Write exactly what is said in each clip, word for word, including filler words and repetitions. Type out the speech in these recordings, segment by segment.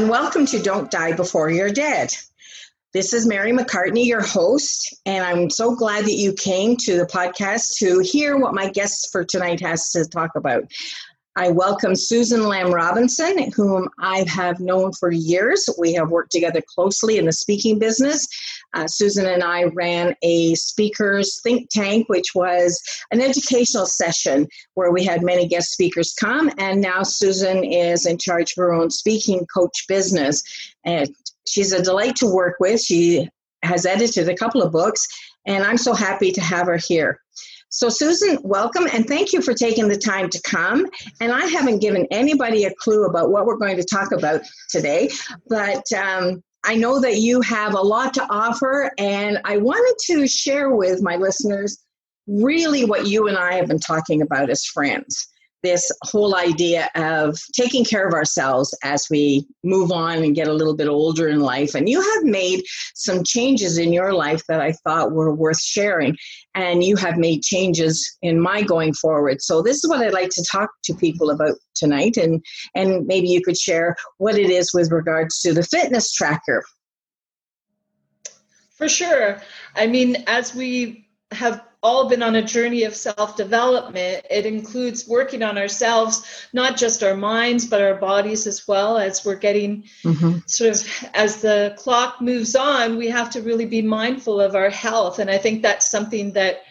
and welcome to Don't Die Before You're Dead. This is Mary McCartney, your host, and I'm so glad that you came to the podcast to hear what my guest for tonight has to talk about. I welcome Susan Lamb Robinson, whom I have known for years. We have worked together closely in the speaking business. Uh, Susan and I ran a speakers think tank, which was an educational session where we had many guest speakers come. And now Susan is in charge of her own speaking coach business. And she's a delight to work with. She has edited a couple of books, and I'm so happy to have her here. So Susan, welcome, and thank you for taking the time to come. And I haven't given anybody a clue about what we're going to talk about today, but um, I know that you have a lot to offer, and I wanted to share with my listeners really what you and I have been talking about as friends, this whole idea of taking care of ourselves as we move on and get a little bit older in life. And you have made some changes in your life that I thought were worth sharing. And you have made changes in my going forward. So this is what I'd like to talk to people about tonight. And, and maybe you could share what it is with regards to the fitness tracker. For sure. I mean, as we have all been on a journey of self-development, it includes working on ourselves, not just our minds, but our bodies as well. As we're getting mm-hmm. sort of, as the clock moves on, we have to really be mindful of our health. And I think that's something that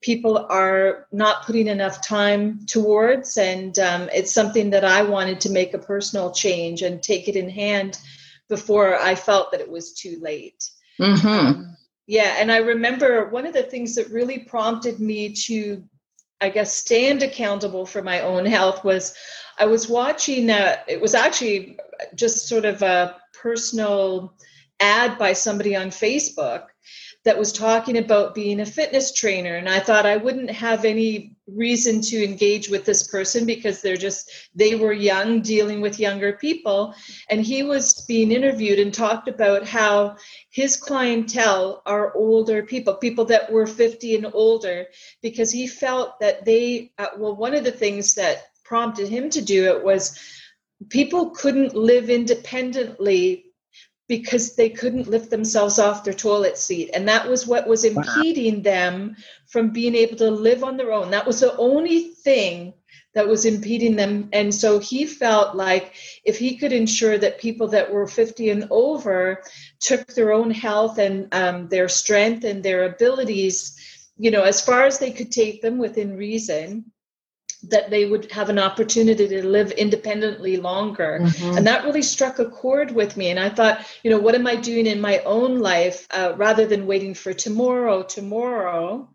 people are not putting enough time towards. And um, it's something that I wanted to make a personal change and take it in hand before I felt that it was too late. Mm-hmm. Um, Yeah. And I remember one of the things that really prompted me to, I guess, stand accountable for my own health was I was watching, a, it was actually just sort of a personal ad by somebody on Facebook that was talking about being a fitness trainer. And I thought I wouldn't have any reason to engage with this person because they're just, they were young, dealing with younger people. And he was being interviewed and talked about how his clientele are older people, people that were fifty and older, because he felt that they, uh, well, one of the things that prompted him to do it was people couldn't live independently because they couldn't lift themselves off their toilet seat. And that was what was impeding wow. them from being able to live on their own. That was the only thing that was impeding them. And so he felt like if he could ensure that people that were fifty and over took their own health and um, their strength and their abilities, you know, as far as they could take them within reason, that they would have an opportunity to live independently longer. Mm-hmm. And that really struck a chord with me. And I thought, you know, what am I doing in my own life uh, rather than waiting for tomorrow, tomorrow,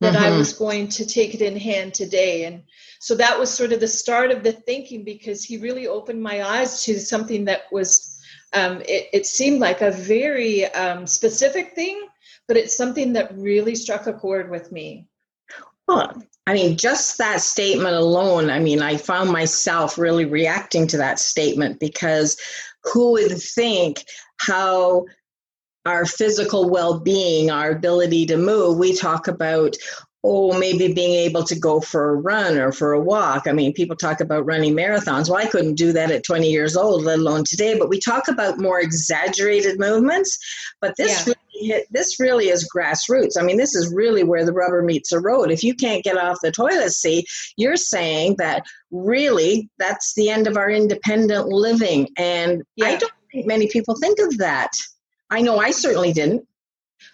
that mm-hmm. I was going to take it in hand today. And so that was sort of the start of the thinking, because he really opened my eyes to something that was, um, it, it seemed like a very um, specific thing, but it's something that really struck a chord with me. Huh. I mean, just that statement alone, I mean, I found myself really reacting to that statement, because who would think how our physical well-being, our ability to move, we talk about, oh, maybe being able to go for a run or for a walk. I mean, people talk about running marathons. Well, I couldn't do that at twenty years old, let alone today. But we talk about more exaggerated movements. But this, yeah. really, this really is grassroots. I mean, this is really where the rubber meets the road. If you can't get off the toilet seat, you're saying that really that's the end of our independent living. And yeah. I don't think many people think of that. I know I certainly didn't.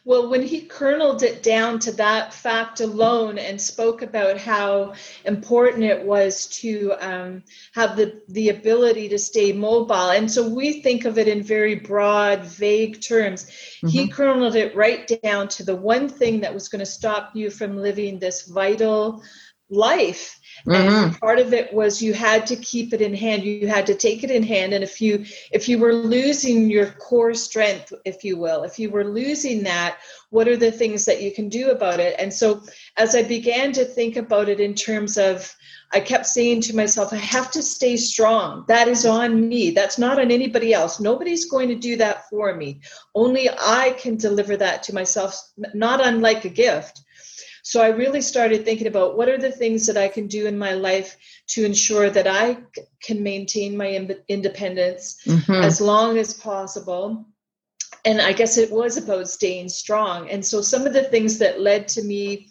Well, when he kerneled it down to that fact alone and spoke about how important it was to um, have the, the ability to stay mobile. And so we think of it in very broad, vague terms. Mm-hmm. He kerneled it right down to the one thing that was going to stop you from living this vital life. Mm-hmm. And part of it was you had to keep it in hand. You had to take it in hand. And if you if you were losing your core strength, if you will, if you were losing that, what are the things that you can do about it? And so as I began to think about it in terms of, I kept saying to myself, I have to stay strong. That is on me. That's not on anybody else. Nobody's going to do that for me. Only I can deliver that to myself, not unlike a gift. So I really started thinking about what are the things that I can do in my life to ensure that I c- can maintain my in- independence mm-hmm. as long as possible. And I guess it was about staying strong. And so some of the things that led to me,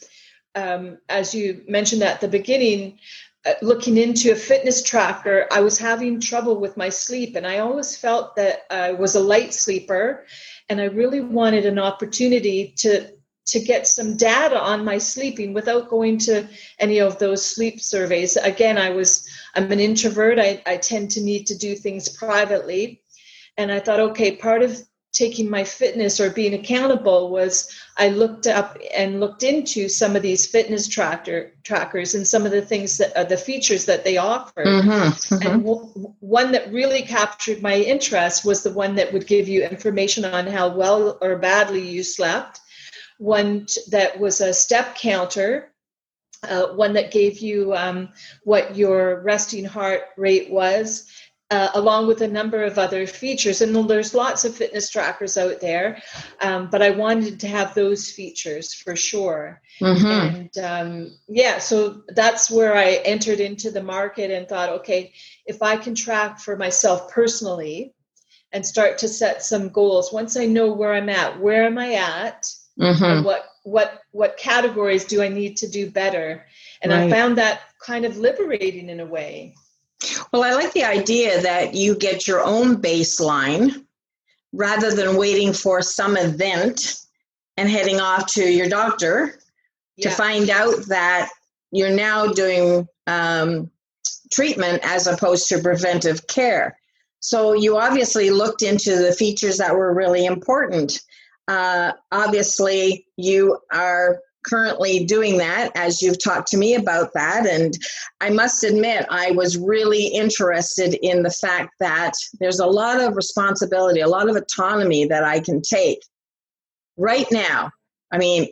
um, as you mentioned at the beginning, uh, looking into a fitness tracker, I was having trouble with my sleep. And I always felt that I was a light sleeper. And I really wanted an opportunity to to get some data on my sleeping without going to any of those sleep surveys. Again, I was, I'm an introvert. I, I tend to need to do things privately. And I thought, okay, part of taking my fitness or being accountable was I looked up and looked into some of these fitness tracker trackers and some of the things that are the features that they offer. Mm-hmm, mm-hmm. And w- one that really captured my interest was the one that would give you information on how well or badly you slept. One that was a step counter, uh, one that gave you um, what your resting heart rate was, uh, along with a number of other features. And there's lots of fitness trackers out there, um, but I wanted to have those features for sure. Mm-hmm. And um, yeah, so that's where I entered into the market and thought, okay, if I can track for myself personally and start to set some goals, once I know where I'm at, where am I at? Mm-hmm. And what what what categories do I need to do better? And right. I found that kind of liberating in a way. Well, I like the idea that you get your own baseline rather than waiting for some event and heading off to your doctor yeah. to find out that you're now doing um, treatment as opposed to preventive care. So you obviously looked into the features that were really important. Uh, obviously, you are currently doing that, as you've talked to me about that. And I must admit, I was really interested in the fact that there's a lot of responsibility, a lot of autonomy that I can take right now. I mean,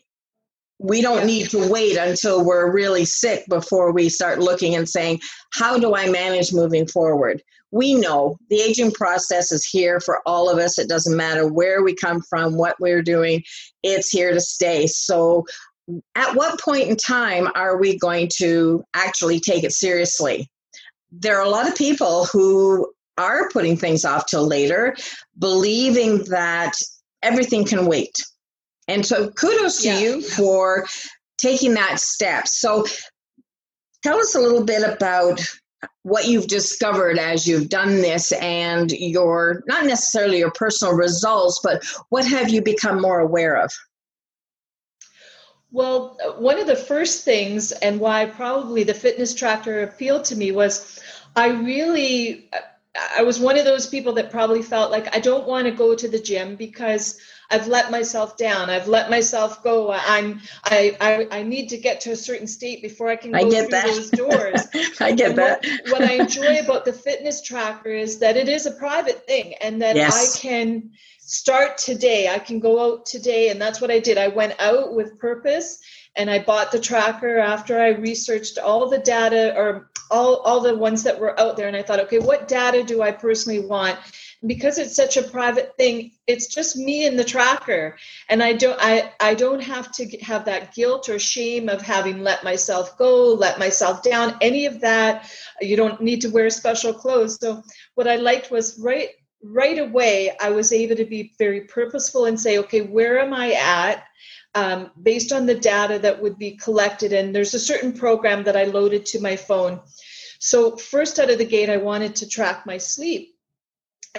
we don't need to wait until we're really sick before we start looking and saying, how do I manage moving forward? We know the aging process is here for all of us. It doesn't matter where we come from, what we're doing. It's here to stay. So at what point in time are we going to actually take it seriously? There are a lot of people who are putting things off till later, believing that everything can wait. And so kudos yeah. to you for taking that step. So tell us a little bit about what you've discovered as you've done this and your, not necessarily your personal results, but what have you become more aware of? Well, one of the first things and why probably the fitness tracker appealed to me was I really, I was one of those people that probably felt like I don't want to go to the gym because I've let myself down. I've let myself go. I'm. I. I, I need to get to a certain state before I can go I get through that. those doors. I get and that. What, what I enjoy about the fitness tracker is that it is a private thing, and that yes. I can start today. I can go out today, and that's what I did. I went out with purpose, and I bought the tracker after I researched all the data or all all the ones that were out there, and I thought, okay, what data do I personally want? Because it's such a private thing, it's just me and the tracker. And I don't I, I don't have to have that guilt or shame of having let myself go, let myself down, any of that. You don't need to wear special clothes. So what I liked was right, right away, I was able to be very purposeful and say, okay, where am I at? Um, based on the data that would be collected. And there's a certain program that I loaded to my phone. So first out of the gate, I wanted to track my sleep.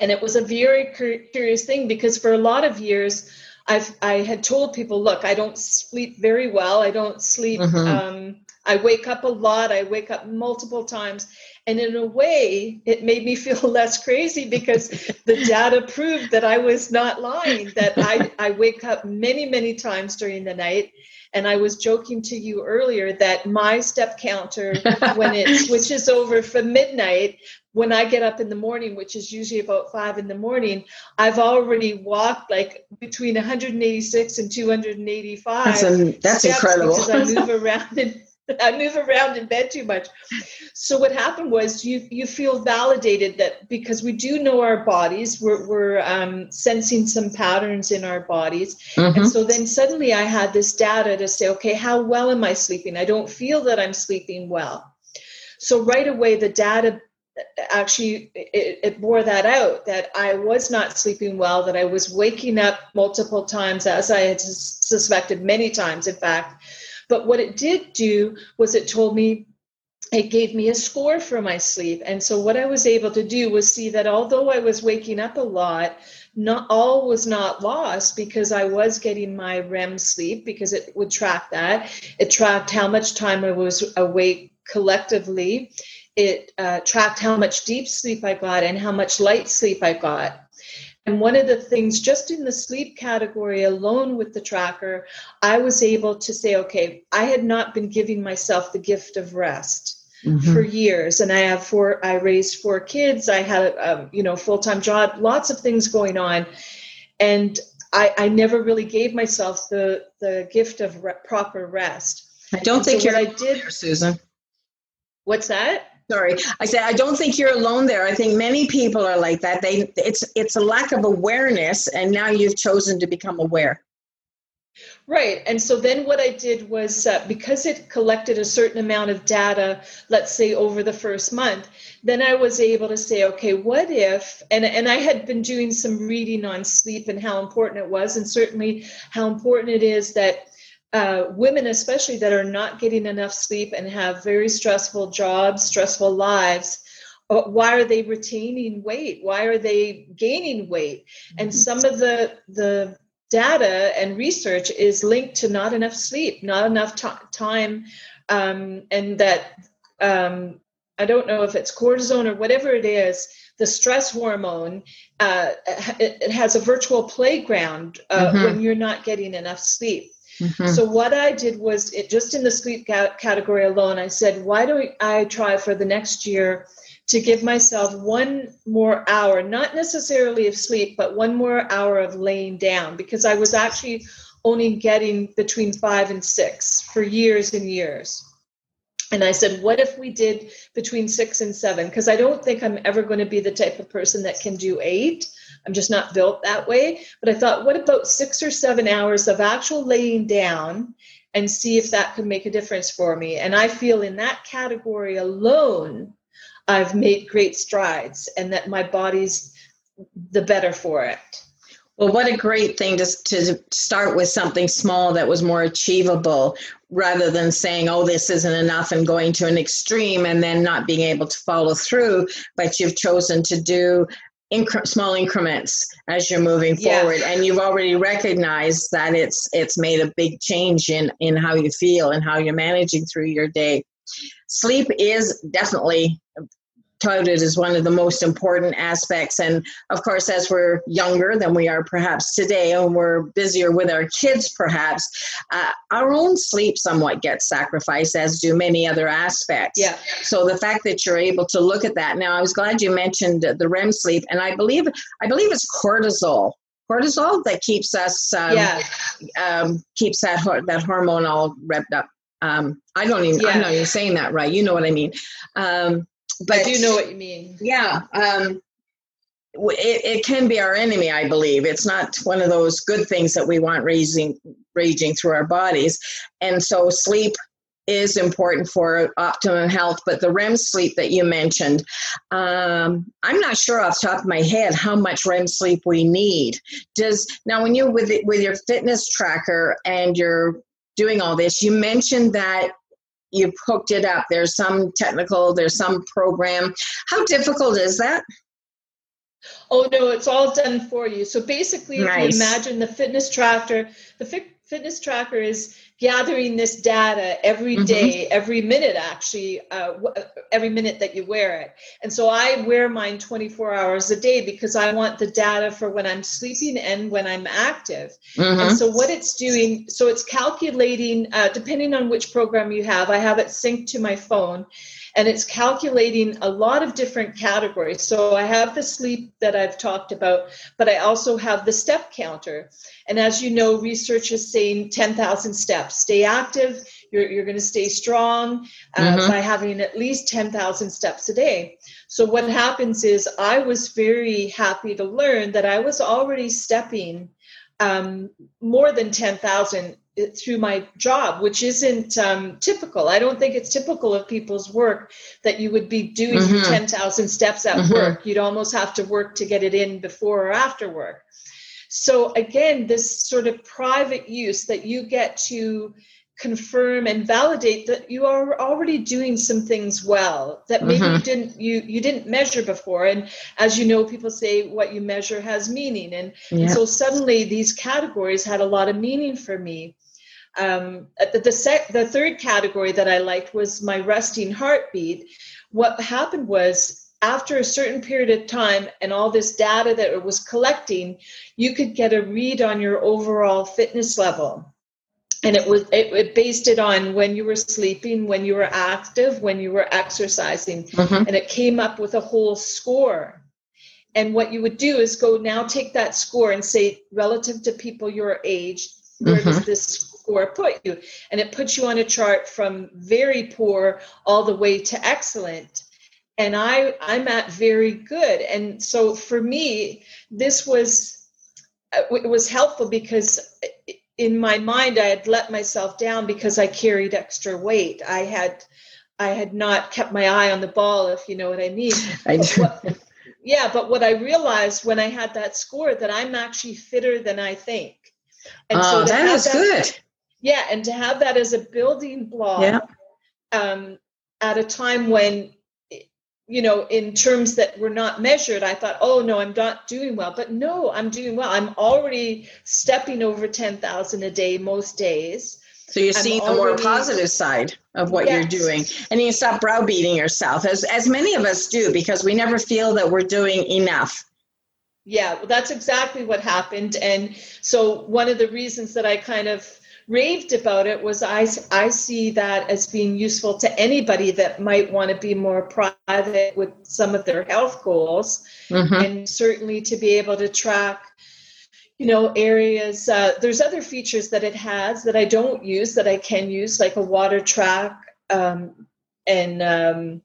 And it was a very curious thing because for a lot of years, I've, I had told people, look, I don't sleep very well. I don't sleep. Mm-hmm. Um, I wake up a lot. I wake up multiple times. And in a way, it made me feel less crazy because the data proved that I was not lying, that I, I wake up many, many times during the night. And I was joking to you earlier that my step counter, when it switches over from midnight, when I get up in the morning, which is usually about five in the morning, I've already walked like between one hundred eighty-six and two hundred eighty-five. That's, an, that's incredible. Because I move around and I move around in bed too much. So what happened was you you feel validated that because we do know our bodies, we're, we're um, sensing some patterns in our bodies. Mm-hmm. And so then suddenly I had this data to say, okay, how well am I sleeping? I don't feel that I'm sleeping well. So right away, the data actually, it, it bore that out, that I was not sleeping well, that I was waking up multiple times, as I had suspected many times, in fact. But what it did do was it told me, it gave me a score for my sleep. And so what I was able to do was see that although I was waking up a lot, not all was not lost, because I was getting my REM sleep, because it would track that. It tracked how much time I was awake collectively. It uh, tracked how much deep sleep I got and how much light sleep I got. And one of the things, just in the sleep category alone with the tracker, I was able to say, okay, I had not been giving myself the gift of rest mm-hmm. for years. And I have four, I raised four kids. I had a, you know, full-time job, lots of things going on. And I, I never really gave myself the, the gift of re- proper rest. I don't think so you're I did, there, Susan. What's that? Sorry, I said I don't think you're alone there. I think many people are like that. They it's it's a lack of awareness, and now you've chosen to become aware. Right, and so then what I did was uh, because it collected a certain amount of data, let's say over the first month, then I was able to say, okay, what if? And and I had been doing some reading on sleep and how important it was, and certainly how important it is that. Uh, women, especially that are not getting enough sleep and have very stressful jobs, stressful lives, why are they retaining weight? Why are they gaining weight? And some of the the data and research is linked to not enough sleep, not enough t- time, um, and that um, I don't know if it's cortisone or whatever it is. The stress hormone, uh, it, it has a virtual playground uh, mm-hmm. when you're not getting enough sleep. Mm-hmm. So what I did was, it, just in the sleep ca- category alone, I said, why don't I try for the next year to give myself one more hour, not necessarily of sleep, but one more hour of laying down, because I was actually only getting between five and six for years and years. And I said, what if we did between six and seven? Because I don't think I'm ever going to be the type of person that can do eight. I'm just not built that way. But I thought, what about six or seven hours of actual laying down and see if that could make a difference for me? And I feel in that category alone, I've made great strides and that my body's the better for it. Well, what a great thing to, to start with something small that was more achievable rather than saying, oh, this isn't enough and going to an extreme and then not being able to follow through. But you've chosen to do Incre- small increments as you're moving forward, yeah. And you've already recognized that it's it's made a big change in in how you feel and how you're managing through your day. Sleep is definitely touted as one of the most important aspects, and of course, as we're younger than we are perhaps today, and we're busier with our kids, perhaps uh, our own sleep somewhat gets sacrificed, as do many other aspects. Yeah. So the fact that you're able to look at that now, I was glad you mentioned the REM sleep, and I believe I believe it's cortisol, cortisol that keeps us um, yeah. um, keeps that ho- that hormone all revved up. Um, I don't even yeah. I'm not even saying that right. You know what I mean. Um, But I do know what you mean. Yeah. Um, it, it can be our enemy, I believe. It's not one of those good things that we want raging, raging through our bodies. And so sleep is important for optimum health. But the REM sleep that you mentioned, um, I'm not sure off the top of my head how much REM sleep we need. Does now when you with with your fitness tracker and you're doing all this, you mentioned that you've hooked it up. There's some technical, there's some program. How difficult is that? Oh, no, it's all done for you. So basically, nice. If you imagine the fitness tracker, the fi- fitness tracker is gathering this data every mm-hmm. day, every minute, actually, uh, w- every minute that you wear it. And so I wear mine twenty-four hours a day because I want the data for when I'm sleeping and when I'm active. Mm-hmm. And so what it's doing, so it's calculating, uh, depending on which program you have, I have it synced to my phone, and it's calculating a lot of different categories. So I have the sleep that I've talked about, but I also have the step counter. And as you know, research is saying ten thousand steps. up. Stay active. You're, you're going to stay strong uh, mm-hmm. by having at least ten thousand steps a day. So what happens is I was very happy to learn that I was already stepping um, more than ten thousand through my job, which isn't um, typical. I don't think it's typical of people's work that you would be doing mm-hmm. ten thousand steps at mm-hmm. work. You'd almost have to work to get it in before or after work. So again, this sort of private use that you get to confirm and validate that you are already doing some things well that maybe mm-hmm. you didn't you you didn't measure before. And as you know, people say what you measure has meaning. And, yeah. and so suddenly these categories had a lot of meaning for me. Um, the the, sec, the third category that I liked was my resting heartbeat. What happened was, after a certain period of time and all this data that it was collecting, you could get a read on your overall fitness level. And it was it, it based it on when you were sleeping, when you were active, when you were exercising. Mm-hmm. And it came up with a whole score. And what you would do is go now take that score and say, relative to people your age, where mm-hmm. does this score put you? And it puts you on a chart from very poor all the way to excellent. And I, I'm at very good. And so for me, this was, it was helpful because in my mind, I had let myself down because I carried extra weight. I had, I had not kept my eye on the ball, if you know what I mean. I do. What, yeah. But what I realized when I had that score, that I'm actually fitter than I think. And uh, so that is good. Yeah. And to have that as a building block yeah. um, at a time when, you know, in terms that were not measured, I thought, oh, no, I'm not doing well. But no, I'm doing well. I'm already stepping over ten thousand a day most days. So you see the more positive side of what yes. you're doing. And you stop browbeating yourself, as, as many of us do, because we never feel that we're doing enough. Yeah, well, that's exactly what happened. And so one of the reasons that I kind of raved about it was I, I see that as being useful to anybody that might want to be more private with some of their health goals mm-hmm. and certainly to be able to track, you know, areas. Uh, there's other features that it has that I don't use that I can use, like a water track. Um, and um,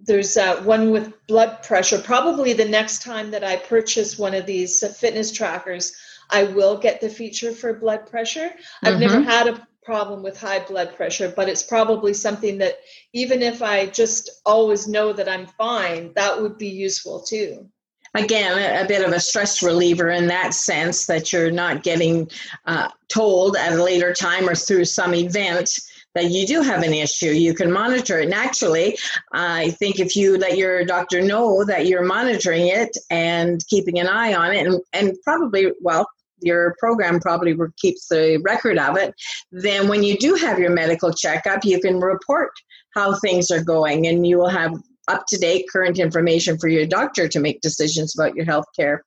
there's uh, one with blood pressure. Probably the next time that I purchase one of these uh, fitness trackers, I will get the feature for blood pressure. I've mm-hmm. never had a problem with high blood pressure, but it's probably something that even if I just always know that I'm fine, that would be useful too. Again, a bit of a stress reliever in that sense, that you're not getting uh, told at a later time or through some event that you do have an issue. You can monitor it naturally. I think if you let your doctor know that you're monitoring it and keeping an eye on it, and, and probably, well, your program probably keeps the record of it, then when you do have your medical checkup, you can report how things are going, and you will have up-to-date current information for your doctor to make decisions about your health care.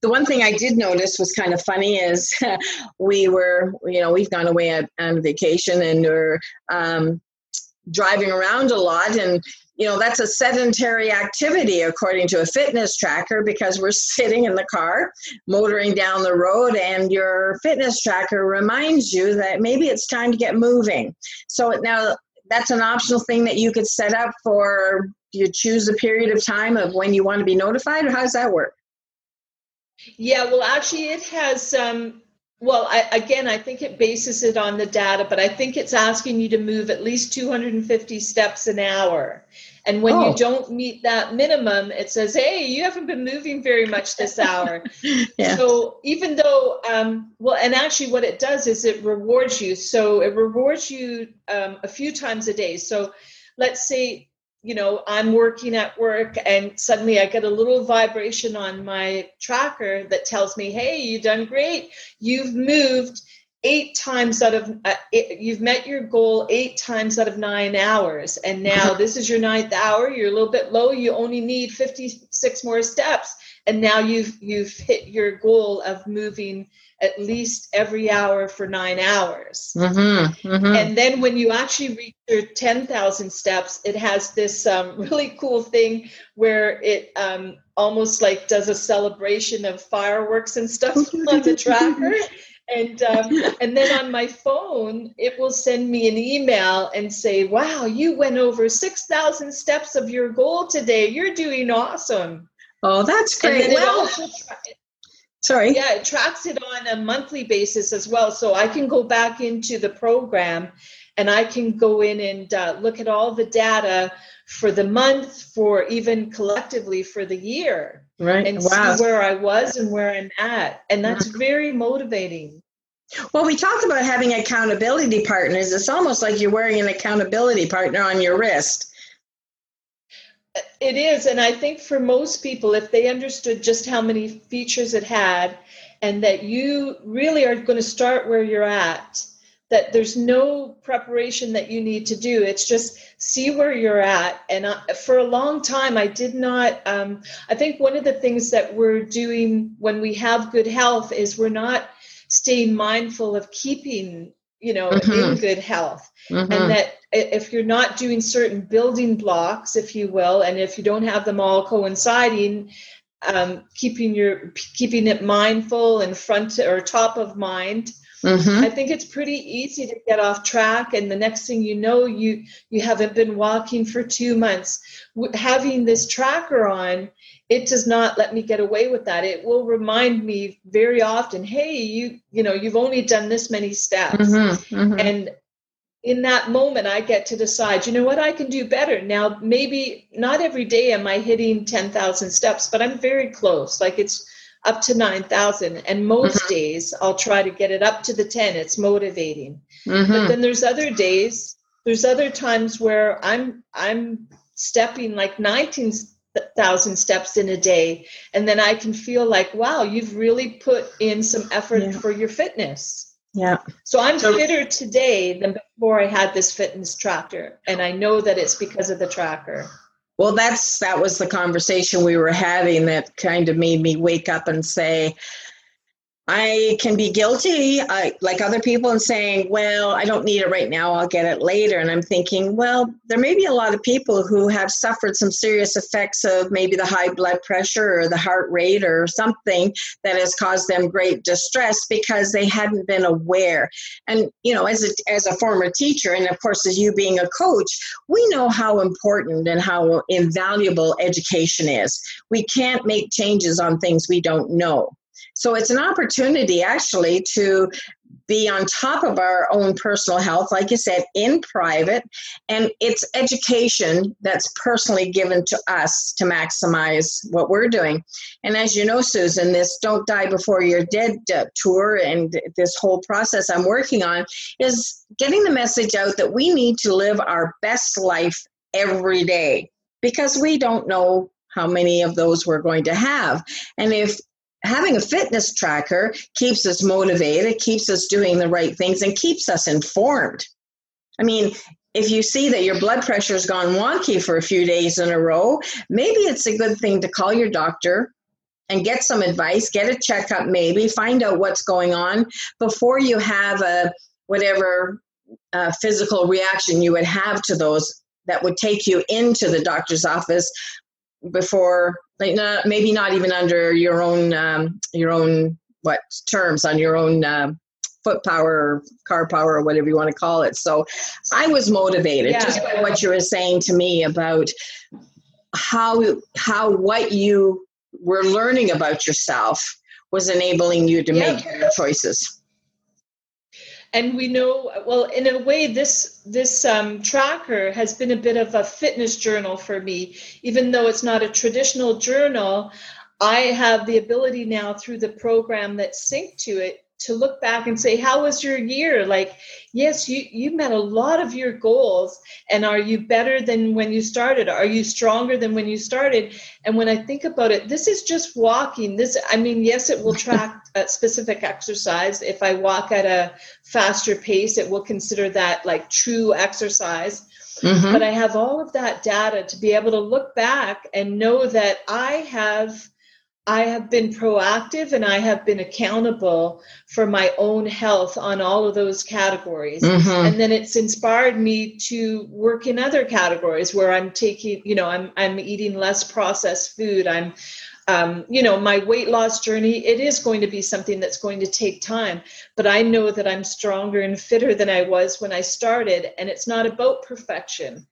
The one thing I did notice was kind of funny is we were, you know, we've gone away on, on vacation and we're um, driving around a lot. And, you know, that's a sedentary activity, according to a fitness tracker, because we're sitting in the car, motoring down the road, and your fitness tracker reminds you that maybe it's time to get moving. So now that's an optional thing that you could set up for, you choose a period of time of when you want to be notified, or how does that work? Yeah, well, actually, it has, um, well, I, again, I think it bases it on the data, but I think it's asking you to move at least two hundred fifty steps an hour. And when oh. you don't meet that minimum, it says, hey, you haven't been moving very much this hour. yeah. So even though, um, well, and actually what it does is it rewards you. So it rewards you um, a few times a day. So let's say, you know, I'm working at work and suddenly I get a little vibration on my tracker that tells me, hey, you've done great. You've moved eight times out of, uh, it, you've met your goal eight times out of nine hours. And now this is your ninth hour. You're a little bit low. You only need fifty-six more steps. And now you've, you've hit your goal of moving at least every hour for nine hours. Mm-hmm, mm-hmm. And then when you actually reach your ten thousand steps, it has this um, really cool thing where it um, almost like does a celebration of fireworks and stuff on the tracker. And um, and then on my phone, it will send me an email and say, wow, you went over six thousand steps of your goal today. You're doing awesome. Oh, that's great. And well, it tra- sorry. Yeah, it tracks it on a monthly basis as well. So I can go back into the program and I can go in and uh, look at all the data for the month, for even collectively for the year. Right. And wow. See where I was and where I'm at. And that's very motivating. Well, we talked about having accountability partners. It's almost like you're wearing an accountability partner on your wrist. It is. And I think for most people, if they understood just how many features it had and that you really are going to start where you're at, that there's no preparation that you need to do. It's just see where you're at. And I, for a long time, I did not, um, I think one of the things that we're doing when we have good health is we're not staying mindful of keeping, you know, mm-hmm. in good health. Mm-hmm. And that if you're not doing certain building blocks, if you will, and if you don't have them all coinciding, um, keeping your, keeping it mindful and front or top of mind, mm-hmm. I think it's pretty easy to get off track. And the next thing you know, you, you haven't been walking for two months. W- having this tracker on, it does not let me get away with that. It will remind me very often, hey, you, you know, you've only done this many steps. Mm-hmm. Mm-hmm. And in that moment, I get to decide, you know what, I can do better. Now, maybe not every day am I hitting ten thousand steps, but I'm very close. Like it's up to nine thousand. And most mm-hmm. days I'll try to get it up to the ten. It's motivating. Mm-hmm. But then there's other days, there's other times where I'm, I'm stepping like nineteen thousand steps in a day. And then I can feel like, wow, you've really put in some effort yeah. for your fitness. Yeah. So I'm so, fitter today than before I had this fitness tracker. And I know that it's because of the tracker. Well, that's that was the conversation we were having that kind of made me wake up and say, I can be guilty, I, like other people, and saying, well, I don't need it right now. I'll get it later. And I'm thinking, well, there may be a lot of people who have suffered some serious effects of maybe the high blood pressure or the heart rate or something that has caused them great distress because they hadn't been aware. And, you know, as a, as a former teacher, and of course, as you being a coach, we know how important and how invaluable education is. We can't make changes on things we don't know. So it's an opportunity actually to be on top of our own personal health, like you said, in private. And it's education that's personally given to us to maximize what we're doing. And as you know, Susan, this Don't Die Before You're Dead tour and this whole process I'm working on is getting the message out that we need to live our best life every day because we don't know how many of those we're going to have. And if having a fitness tracker keeps us motivated, keeps us doing the right things, and keeps us informed. I mean, if you see that your blood pressure has gone wonky for a few days in a row, maybe it's a good thing to call your doctor and get some advice, get a checkup maybe, find out what's going on before you have a whatever uh, physical reaction you would have to those that would take you into the doctor's office before, like not, maybe not even under your own, um, your own what terms on your own uh, foot power, car power, or whatever you want to call it. So I was motivated yeah. just by what you were saying to me about how, how what you were learning about yourself was enabling you to yeah. make your choices. And we know, well, in a way, this this um, tracker has been a bit of a fitness journal for me. Even though it's not a traditional journal, I have the ability now through the program that's synced to it to look back and say, how was your year? Like, yes, you, you met a lot of your goals. And are you better than when you started? Are you stronger than when you started? And when I think about it, this is just walking. This, I mean, yes, it will track a specific exercise. If I walk at a faster pace, it will consider that like true exercise. Mm-hmm. But I have all of that data to be able to look back and know that I have I have been proactive and I have been accountable for my own health on all of those categories. Mm-hmm. And then it's inspired me to work in other categories where I'm taking, you know, I'm I'm eating less processed food. I'm um, you know, my weight loss journey, it is going to be something that's going to take time, but I know that I'm stronger and fitter than I was when I started. And it's not about perfection.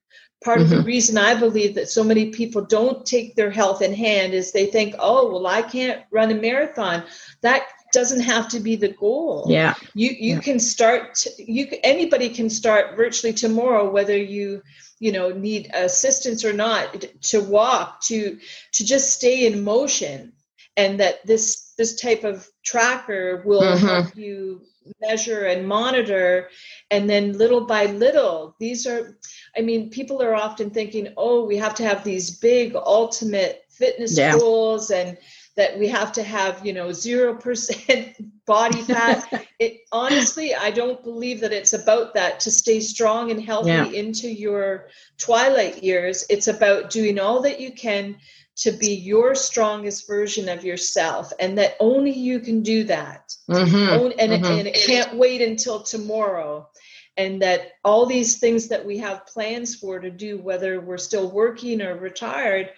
Part mm-hmm. of the reason I believe that so many people don't take their health in hand is they think, oh, well, I can't run a marathon. That doesn't have to be the goal. Yeah. You you yeah. can start, you anybody can start virtually tomorrow, whether you, you know, need assistance or not, to walk, to to just stay in motion. And that this this type of tracker will mm-hmm. help you measure and monitor. And then little by little, these are, I mean, people are often thinking, oh, we have to have these big ultimate fitness yeah. goals, and that we have to have, you know, zero percent body fat. It honestly, I don't believe that it's about that. To stay strong and healthy yeah. into your twilight years, it's about doing all that you can to be your strongest version of yourself, and that only you can do that. Mm-hmm. Only, and, mm-hmm. it, and it can't wait until tomorrow. And that all these things that we have plans for to do, whether we're still working or retired,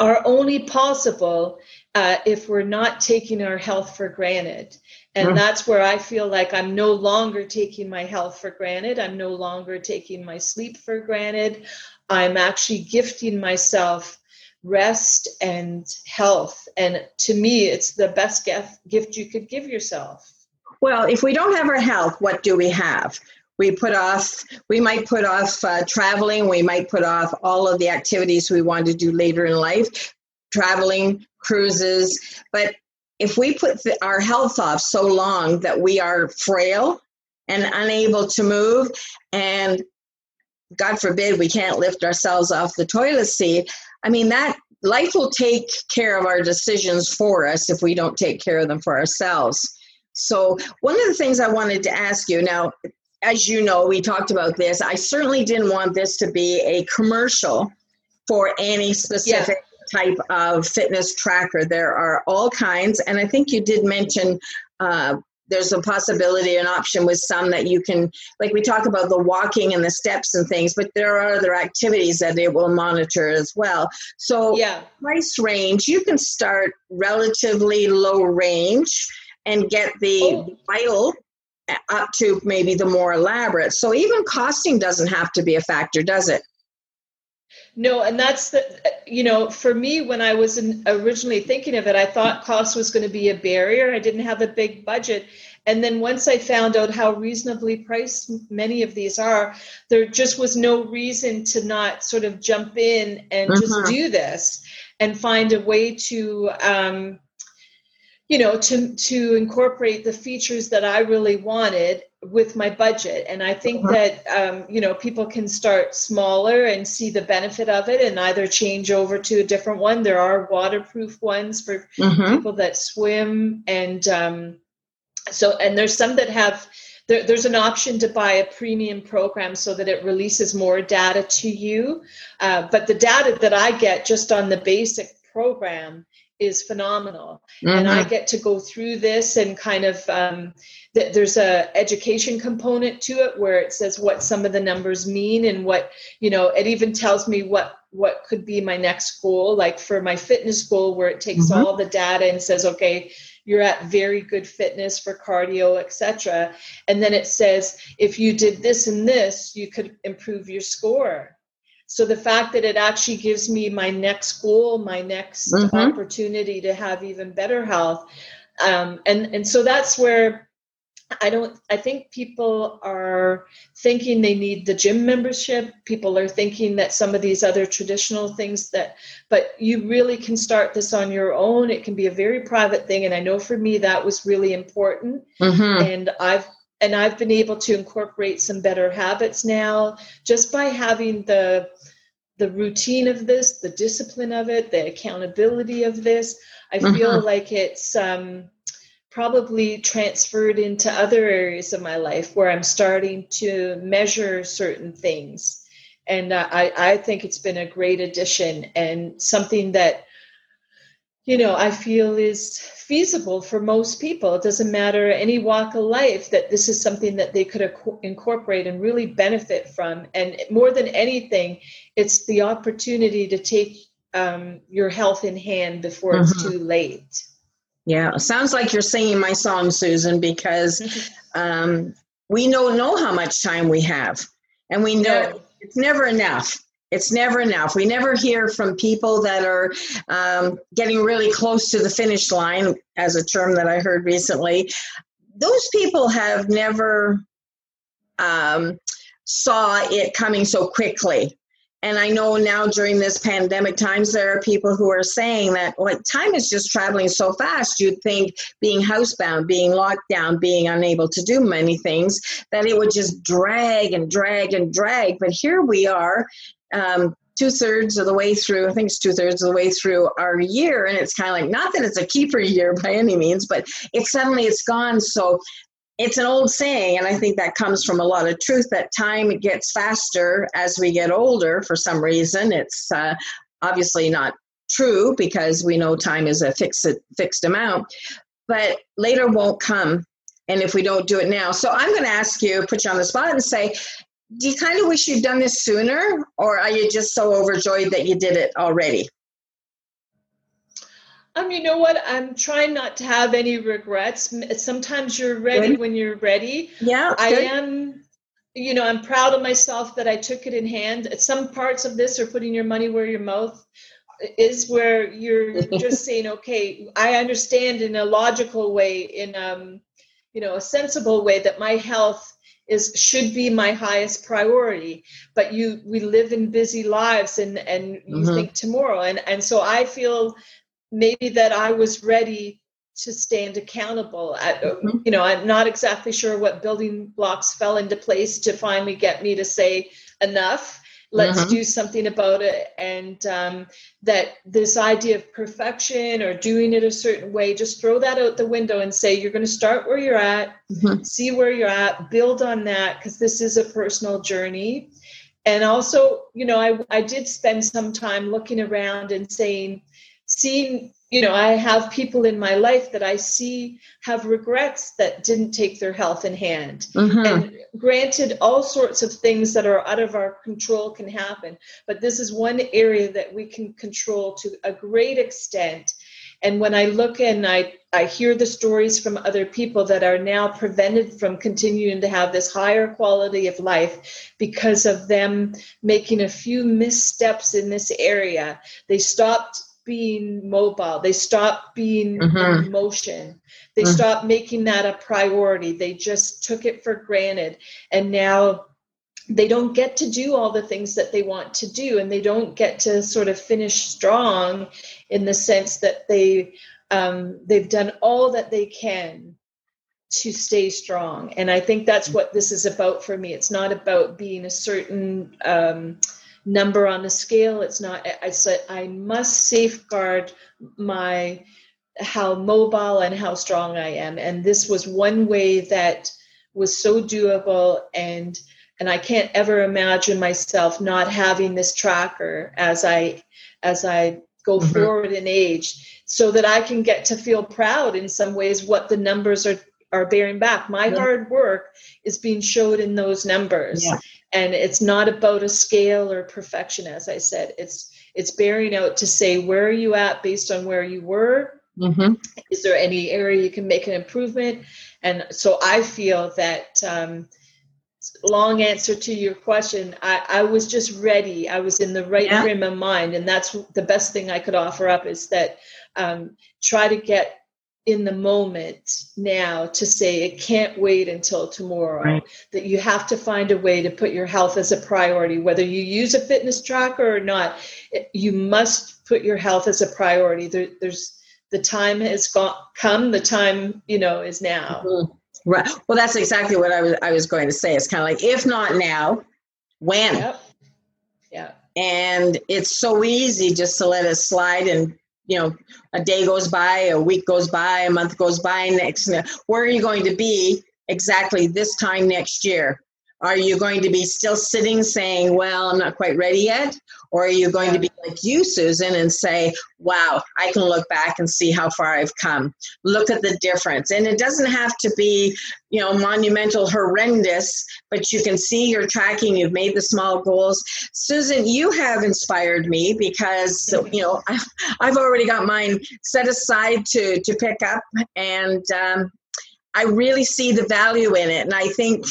are only possible uh, if we're not taking our health for granted. And mm-hmm. that's where I feel like I'm no longer taking my health for granted. I'm no longer taking my sleep for granted. I'm actually gifting myself rest and health. And to me, it's the best gift you could give yourself. Well, if we don't have our health, what do we have? We put off, we might put off uh, traveling. We might put off all of the activities we want to do later in life, traveling, cruises. But if we put the, our health off so long that we are frail and unable to move, and God forbid we can't lift ourselves off the toilet seat, I mean, that life will take care of our decisions for us if we don't take care of them for ourselves. So one of the things I wanted to ask you now, as you know, we talked about this, I certainly didn't want this to be a commercial for any specific yeah. type of fitness tracker. There are all kinds. And I think you did mention uh, there's a possibility, an option with some that you can, like we talk about the walking and the steps and things, but there are other activities that it will monitor as well. So yeah. price range, you can start relatively low range and get the oh. vital up to maybe the more elaborate. So even costing doesn't have to be a factor, does it? No, and that's the, you know, for me, when I was in, originally thinking of it, I thought cost was going to be a barrier. I didn't have a big budget. And then once I found out how reasonably priced many of these are, there just was no reason to not sort of jump in and uh-huh. just do this and find a way to, um, you know, to to incorporate the features that I really wanted with my budget. And I think uh-huh. that, um, you know, people can start smaller and see the benefit of it and either change over to a different one. There are waterproof ones for uh-huh. people that swim. And um, so, and there's some that have, there, there's an option to buy a premium program so that it releases more data to you. Uh, but the data that I get just on the basic program is phenomenal. Mm-hmm. And I get to go through this and kind of, um, th- there's a education component to it where it says what some of the numbers mean and what, you know, it even tells me what, what could be my next goal. Like for my fitness goal, where it takes mm-hmm. all the data and says, okay, you're at very good fitness for cardio, et cetera. And then it says, if you did this and this, you could improve your score. So the fact that it actually gives me my next goal, my next mm-hmm. opportunity to have even better health. Um, and, and so that's where I don't, I think people are thinking they need the gym membership. People are thinking that some of these other traditional things that, but you really can start this on your own. It can be a very private thing. And I know for me, that was really important. Mm-hmm. And I've, And I've been able to incorporate some better habits now just by having the the routine of this, the discipline of it, the accountability of this. I mm-hmm. feel like it's um, probably transferred into other areas of my life where I'm starting to measure certain things. And uh, I, I think it's been a great addition and something that, you know, I feel is feasible for most people. It doesn't matter any walk of life, that this is something that they could ac- incorporate and really benefit from. And more than anything, it's the opportunity to take um, your health in hand before mm-hmm. it's too late. Yeah, it sounds like you're singing my song, Susan, because um, we don't know how much time we have. And we know no. it's never enough. It's never enough. We never hear from people that are um, getting really close to the finish line, as a term that I heard recently. Those people have never um, saw it coming so quickly. And I know now during this pandemic times, there are people who are saying that well, time is just traveling so fast. You'd think being housebound, being locked down, being unable to do many things, that it would just drag and drag and drag. But here we are. Um, two-thirds of the way through, I think it's two-thirds of the way through our year, and it's kind of like, not that it's a keeper year by any means, but it suddenly it's gone. So it's an old saying, and I think that comes from a lot of truth, that time gets faster as we get older for some reason. It's uh, obviously not true, because we know time is a fixed, fixed amount, but later won't come, and if we don't do it now. So I'm going to ask you, put you on the spot and say, do you kind of wish you'd done this sooner, or are you just so overjoyed that you did it already? Um, you know what? I'm trying not to have any regrets. Sometimes you're ready good. when you're ready. Yeah, I good. am. You know, I'm proud of myself that I took it in hand. Some parts of this are putting your money where your mouth is, where you're just saying, okay, I understand in a logical way, in um, you know, a sensible way, that my health is should be my highest priority, but you we live in busy lives, and and you mm-hmm. think tomorrow, and and so I feel maybe that I was ready to stand accountable. I, mm-hmm. you know, I'm not exactly sure what building blocks fell into place to finally get me to say enough, let's mm-hmm. do something about it. And um that this idea of perfection or doing it a certain way, just throw that out the window and say, you're going to start where you're at, mm-hmm. see where you're at, build on that, because this is a personal journey. And also, you know, I, I did spend some time looking around and saying, seeing, you know, I have people in my life that I see have regrets that didn't take their health in hand. Mm-hmm. And granted, all sorts of things that are out of our control can happen, but this is one area that we can control to a great extent. And when I look and I, I hear the stories from other people that are now prevented from continuing to have this higher quality of life because of them making a few missteps in this area, they stopped being mobile, they stop being mm-hmm. in motion, they mm-hmm. stop making that a priority, they just took it for granted, and now they don't get to do all the things that they want to do, and they don't get to sort of finish strong in the sense that they um they've done all that they can to stay strong. And I think that's what this is about for me. It's not about being a certain um number on the scale. It's not, I said, I must safeguard my, how mobile and how strong I am. And this was one way that was so doable. And, and I can't ever imagine myself not having this tracker as I, as I go mm-hmm. forward in age, so that I can get to feel proud in some ways, what the numbers are, are bearing back. My yeah. hard work is being showed in those numbers. Yeah. And it's not about a scale or perfection, as I said. It's it's bearing out to say, where are you at based on where you were? Mm-hmm. Is there any area you can make an improvement? And so I feel that, um, long answer to your question, I, I was just ready. I was in the right yeah. frame of mind. And that's the best thing I could offer up, is that um, try to get in the moment now to say it can't wait until tomorrow, right. that you have to find a way to put your health as a priority, whether you use a fitness tracker or not. It, you must put your health as a priority. There, there's the time has got come, the time, you know, is now. Mm-hmm. Right. Well, that's exactly what I was, I was going to say. It's kind of like, if not now, when? Yep. Yeah. And it's so easy just to let it slide, and you know, a day goes by, a week goes by, a month goes by. Next, where are you going to be exactly this time next year? Are you going to be still sitting saying, well, I'm not quite ready yet? Or are you going to be like you, Susan, and say, wow, I can look back and see how far I've come. Look at the difference. And it doesn't have to be, you know, monumental, horrendous, but you can see you're tracking. You've made the small goals. Susan, you have inspired me because, you know, I've, I've already got mine set aside to, to pick up. And um, I really see the value in it. And I think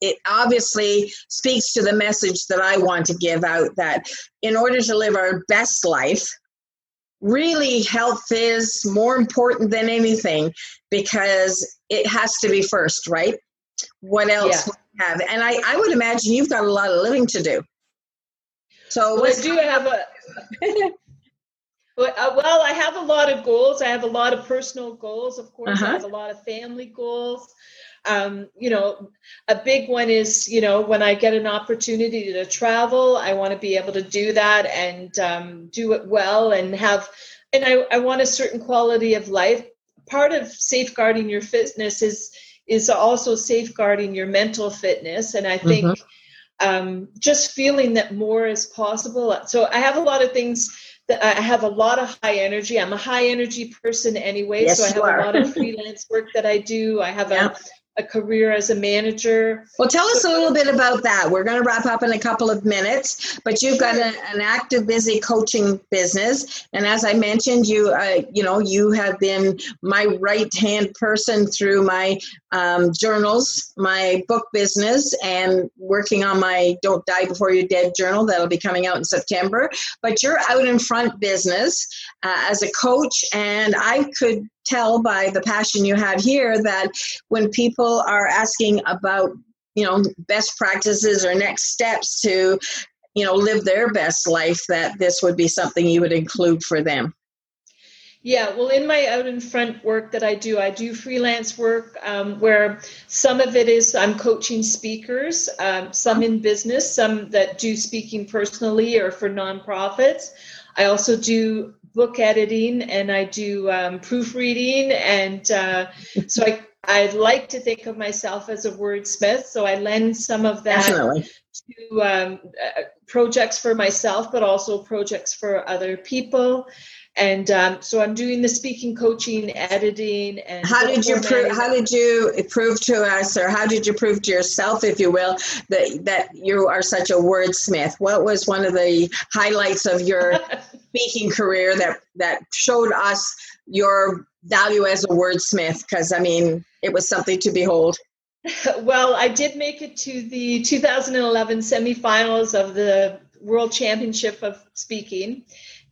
it obviously speaks to the message that I want to give out, that in order to live our best life, really health is more important than anything, because it has to be first, right? What else yeah. we have? And I, I would imagine you've got a lot of living to do. So well, I do have a well, I have a lot of goals. I have a lot of personal goals, of course. Uh-huh. I have a lot of family goals. Um, you know, a big one is, you know, when I get an opportunity to travel, I want to be able to do that and um, do it well and have, and I, I want a certain quality of life. Part of safeguarding your fitness is, is also safeguarding your mental fitness. And I think mm-hmm. um, just feeling that more is possible. So I have a lot of things that I have a lot of high energy. I'm a high energy person anyway. Yes, so I have are. a lot of freelance work that I do. I have yeah. a a career as a manager. Well, tell us a little bit about that. We're going to wrap up in a couple of minutes, but you've got a, an active, busy coaching business. And as I mentioned, you, uh, you know, you have been my right-hand person through my um, journals, my book business, and working on my Don't Die Before You're Dead journal that'll be coming out in September. But you're out in front business uh, as a coach, and I could tell by the passion you had here that when people are asking about, you know, best practices or next steps to, you know, live their best life, that this would be something you would include for them. Yeah, well, in my out in front work that I do, I do freelance work um, where some of it is I'm coaching speakers, um, some in business, some that do speaking personally or for nonprofits. I also do book editing and I do um, proofreading. And uh, so I, I like to think of myself as a wordsmith. So I lend some of that Definitely. to um, uh, projects for myself, but also projects for other people. And um, so I'm doing the speaking, coaching, editing. And how did you prove, how did you prove to us, or how did you prove to yourself, if you will, that, that you are such a wordsmith? What was one of the highlights of your speaking career that, that showed us your value as a wordsmith? Because, I mean, it was something to behold. Well, I did make it to the two thousand eleven semifinals of the World Championship of Speaking.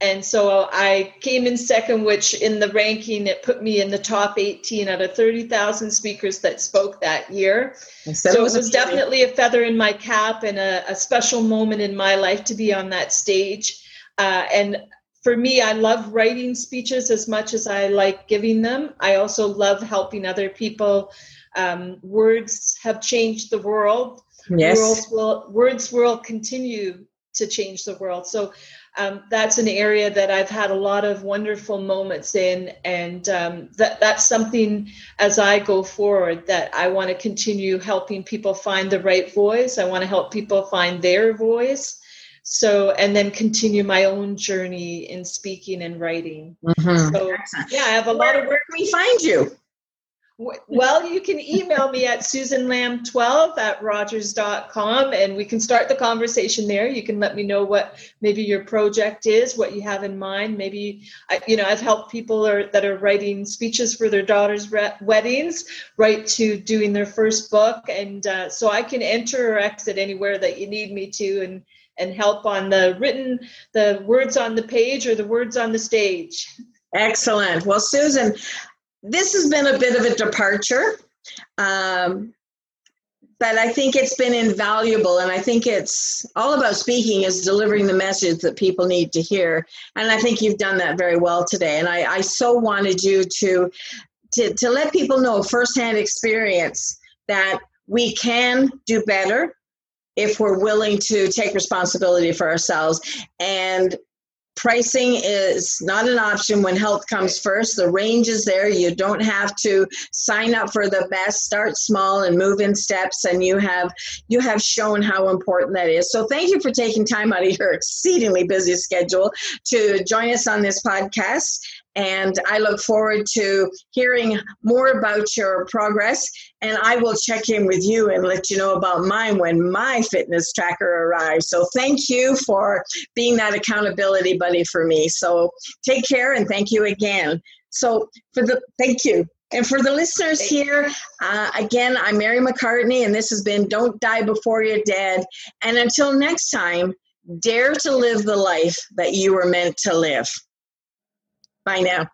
And so I came in second, which in the ranking, it put me in the top eighteen out of thirty thousand speakers that spoke that year. So it was amazing. Definitely a feather in my cap and a, a special moment in my life to be on that stage. Uh, and for me, I love writing speeches as much as I like giving them. I also love helping other people. Um, words have changed the world. Yes. Worlds will, words will continue to change the world. So um, that's an area that I've had a lot of wonderful moments in. And um, that that's something as I go forward that I want to continue helping people find the right voice. I want to help people find their voice. So, and then continue my own journey in speaking and writing. Mm-hmm. So yeah, I have a lot of work. Where can we find you? Well, you can email me at susanlamb twelve at rogers dot com, and we can start the conversation there. You can let me know what maybe your project is, what you have in mind. Maybe, you know, I've helped people are, that are writing speeches for their daughters' re- weddings, right to doing their first book. And uh, so I can enter or exit anywhere that you need me to and, and help on the written, the words on the page or the words on the stage. Excellent. Well, Susan, this has been a bit of a departure, um, but I think it's been invaluable. And I think it's all about speaking is delivering the message that people need to hear. And I think you've done that very well today. And I, I so wanted you to, to, to let people know firsthand experience that we can do better if we're willing to take responsibility for ourselves and Pricing is not an option when health comes first. The range is there. You don't have to sign up for the best. Start small and move in steps, and you have you have shown how important that is. So thank you for taking time out of your exceedingly busy schedule to join us on this podcast. And I look forward to hearing more about your progress. And I will check in with you and let you know about mine when my fitness tracker arrives. So thank you for being that accountability buddy for me. So take care, and thank you again. So for the thank you. And for the listeners here, uh, again, I'm Mary McCartney, and this has been Don't Die Before You're Dead. And until next time, dare to live the life that you were meant to live. Bye now.